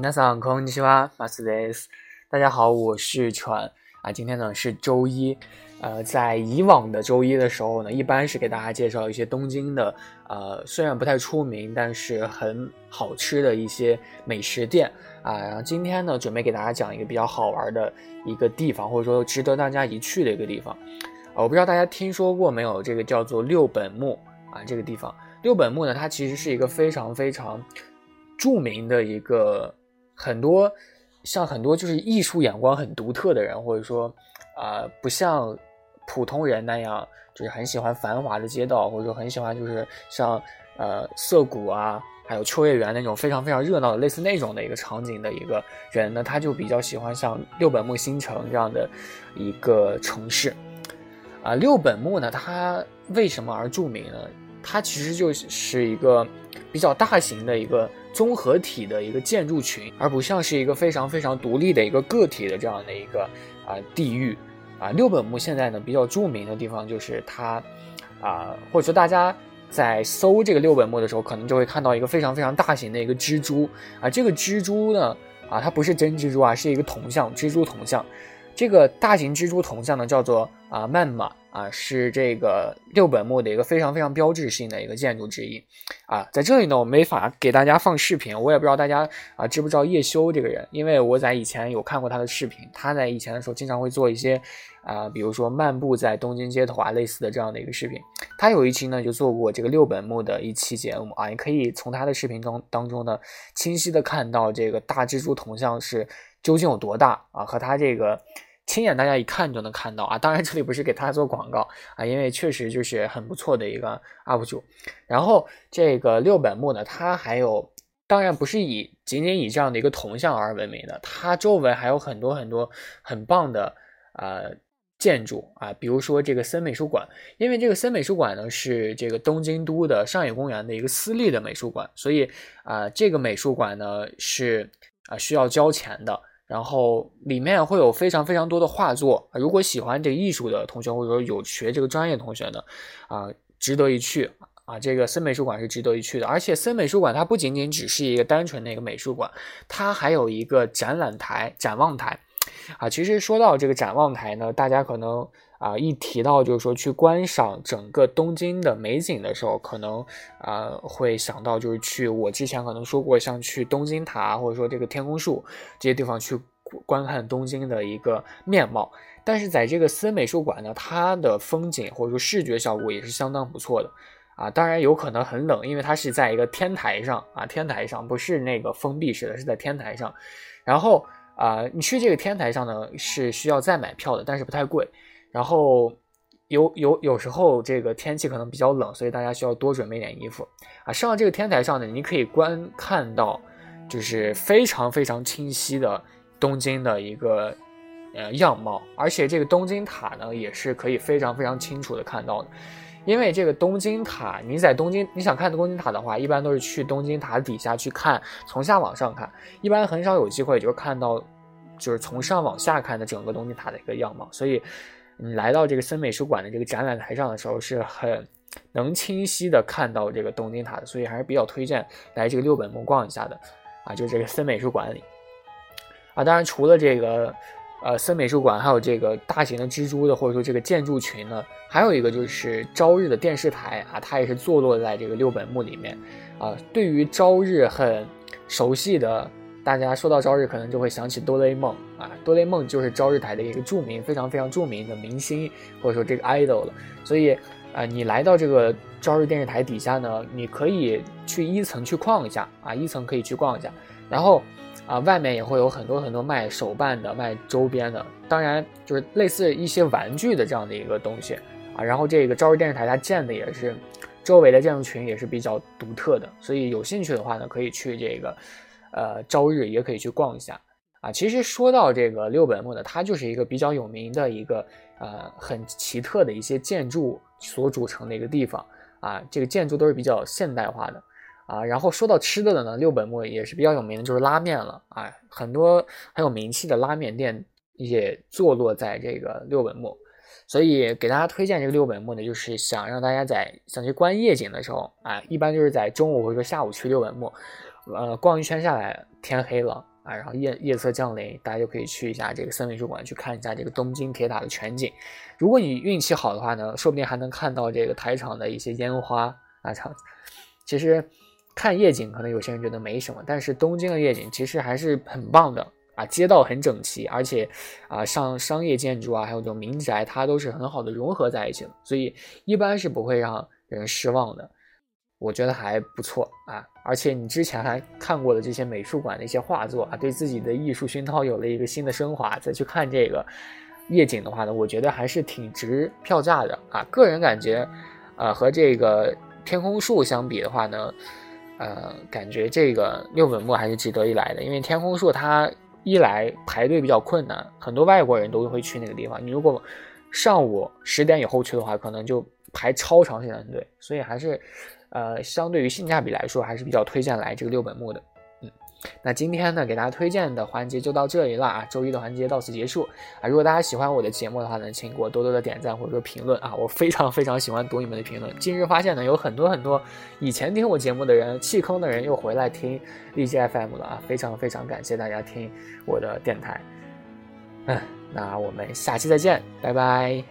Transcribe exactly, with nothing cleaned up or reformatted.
皆さんこんにちは、マスです。大家好，我是犬啊。今天呢是周一，呃，在以往的周一的时候呢，一般是给大家介绍一些东京的，呃，虽然不太出名，但是很好吃的一些美食店啊。然后今天呢，准备给大家讲一个比较好玩的一个地方，或者说值得大家一去的一个地方。啊，我不知道大家听说过没有，这个叫做六本木啊，这个地方。六本木呢，它其实是一个非常非常著名的一个，很多像很多就是艺术眼光很独特的人，或者说啊、呃，不像普通人那样，就是很喜欢繁华的街道，或者说很喜欢就是像呃涩谷啊，还有秋叶原那种非常非常热闹的类似那种的一个场景的一个人呢，他就比较喜欢像六本木新城这样的一个城市啊、呃。六本木呢，它为什么而著名呢？它其实就是一个比较大型的一个综合体的一个建筑群，而不像是一个非常非常独立的一个个体的这样的一个啊、呃、地域啊。六本木现在呢比较著名的地方就是它啊、呃，或者说大家在搜这个六本木的时候，可能就会看到一个非常非常大型的一个蜘蛛啊。这个蜘蛛呢啊，它不是真蜘蛛啊，是一个铜像，蜘蛛铜像。这个大型蜘蛛铜像呢叫做啊曼玛啊，是这个六本木的一个非常非常标志性的一个建筑之一啊。在这里呢我没法给大家放视频，我也不知道大家啊知不知道叶修这个人，因为我在以前有看过他的视频，他在以前的时候经常会做一些啊，比如说漫步在东京街头啊类似的这样的一个视频。他有一期呢就做过这个六本木的一期节目啊，你可以从他的视频中当中呢清晰的看到这个大蜘蛛铜像是究竟有多大啊，和他这个亲眼大家一看就能看到啊。当然这里不是给他做广告啊，因为确实就是很不错的一个 U P 主。然后这个六本木呢，它还有，当然不是以仅仅以这样的一个铜像而闻名的，它周围还有很多很多很棒的呃建筑啊，比如说这个森美术馆。因为这个森美术馆呢是这个东京都的上野公园的一个私立的美术馆，所以啊、呃、这个美术馆呢是啊、呃、需要交钱的。然后里面会有非常非常多的画作，如果喜欢这个艺术的同学，或者说有学这个专业同学呢，啊、呃，值得一去啊。这个森美术馆是值得一去的，而且森美术馆它不仅仅只是一个单纯的一个美术馆，它还有一个展览台、展望台啊。其实说到这个展望台呢，大家可能啊一提到就是说去观赏整个东京的美景的时候，可能啊会想到就是去我之前可能说过像去东京塔或者说这个天空树这些地方去观看东京的一个面貌。但是在这个森美术馆呢，它的风景或者说视觉效果也是相当不错的啊。当然有可能很冷，因为它是在一个天台上啊，天台上不是那个封闭式的，是在天台上。然后啊、呃，你去这个天台上呢是需要再买票的，但是不太贵。然后有有有时候这个天气可能比较冷，所以大家需要多准备点衣服啊。上了这个天台上呢，你可以观看到就是非常非常清晰的东京的一个呃样貌，而且这个东京塔呢也是可以非常非常清楚的看到的。因为这个东京塔，你在东京，你想看东京塔的话，一般都是去东京塔底下去看，从下往上看，一般很少有机会就是看到，就是从上往下看的整个东京塔的一个样貌。所以你来到这个森美术馆的这个展览台上的时候，是很能清晰的看到这个东京塔的，所以还是比较推荐来这个六本木逛一下的啊，就是这个森美术馆里啊。当然除了这个呃，森美术馆还有这个大型的蜘蛛的或者说这个建筑群呢，还有一个就是朝日的电视台啊，它也是坐落在这个六本木里面啊。对于朝日很熟悉的，大家说到朝日可能就会想起哆啦A梦啊，哆啦A梦就是朝日台的一个著名非常非常著名的明星或者说这个 idol 了。所以啊、呃，你来到这个朝日电视台底下呢，你可以去一层去逛一下啊，一层可以去逛一下，然后啊，外面也会有很多很多卖手办的、卖周边的，当然就是类似一些玩具的这样的一个东西啊。然后这个朝日电视台它建的也是，周围的建筑群也是比较独特的，所以有兴趣的话呢，可以去这个呃朝日也可以去逛一下啊。其实说到这个六本木呢，它就是一个比较有名的一个呃很奇特的一些建筑所组成的一个地方啊，这个建筑都是比较现代化的。啊，然后说到吃的呢，六本木也是比较有名的，就是拉面了啊，很多很有名气的拉面店也坐落在这个六本木，所以给大家推荐这个六本木呢，就是想让大家在想去观夜景的时候啊，一般就是在中午或者说下午去六本木。呃，逛一圈下来天黑了啊，然后夜夜色降临，大家就可以去一下这个森美术馆，去看一下这个东京铁塔的全景。如果你运气好的话呢，说不定还能看到这个台场的一些烟花啊。其实看夜景可能有些人觉得没什么，但是东京的夜景其实还是很棒的啊，街道很整齐，而且啊，上商业建筑啊，还有这种民宅，它都是很好的融合在一起的，所以一般是不会让人失望的。我觉得还不错啊，而且你之前还看过的这些美术馆的一些画作啊，对自己的艺术熏陶有了一个新的升华，再去看这个夜景的话呢，我觉得还是挺值票价的啊。个人感觉，呃，和这个天空树相比的话呢，呃，感觉这个六本木还是值得一来的，因为天空树它一来排队比较困难，很多外国人都会去那个地方。你如果上午十点以后去的话，可能就排超长时间的队，所以还是。呃，相对于性价比来说，还是比较推荐来这个六本木的。嗯，那今天呢，给大家推荐的环节就到这里了啊，周一的环节到此结束啊。如果大家喜欢我的节目的话呢，请给我多多的点赞或者说评论啊，我非常非常喜欢读你们的评论。近日发现呢，有很多很多以前听我节目的人，弃坑的人又回来听荔枝 F M 了啊，非常非常感谢大家听我的电台。嗯，那我们下期再见，拜拜。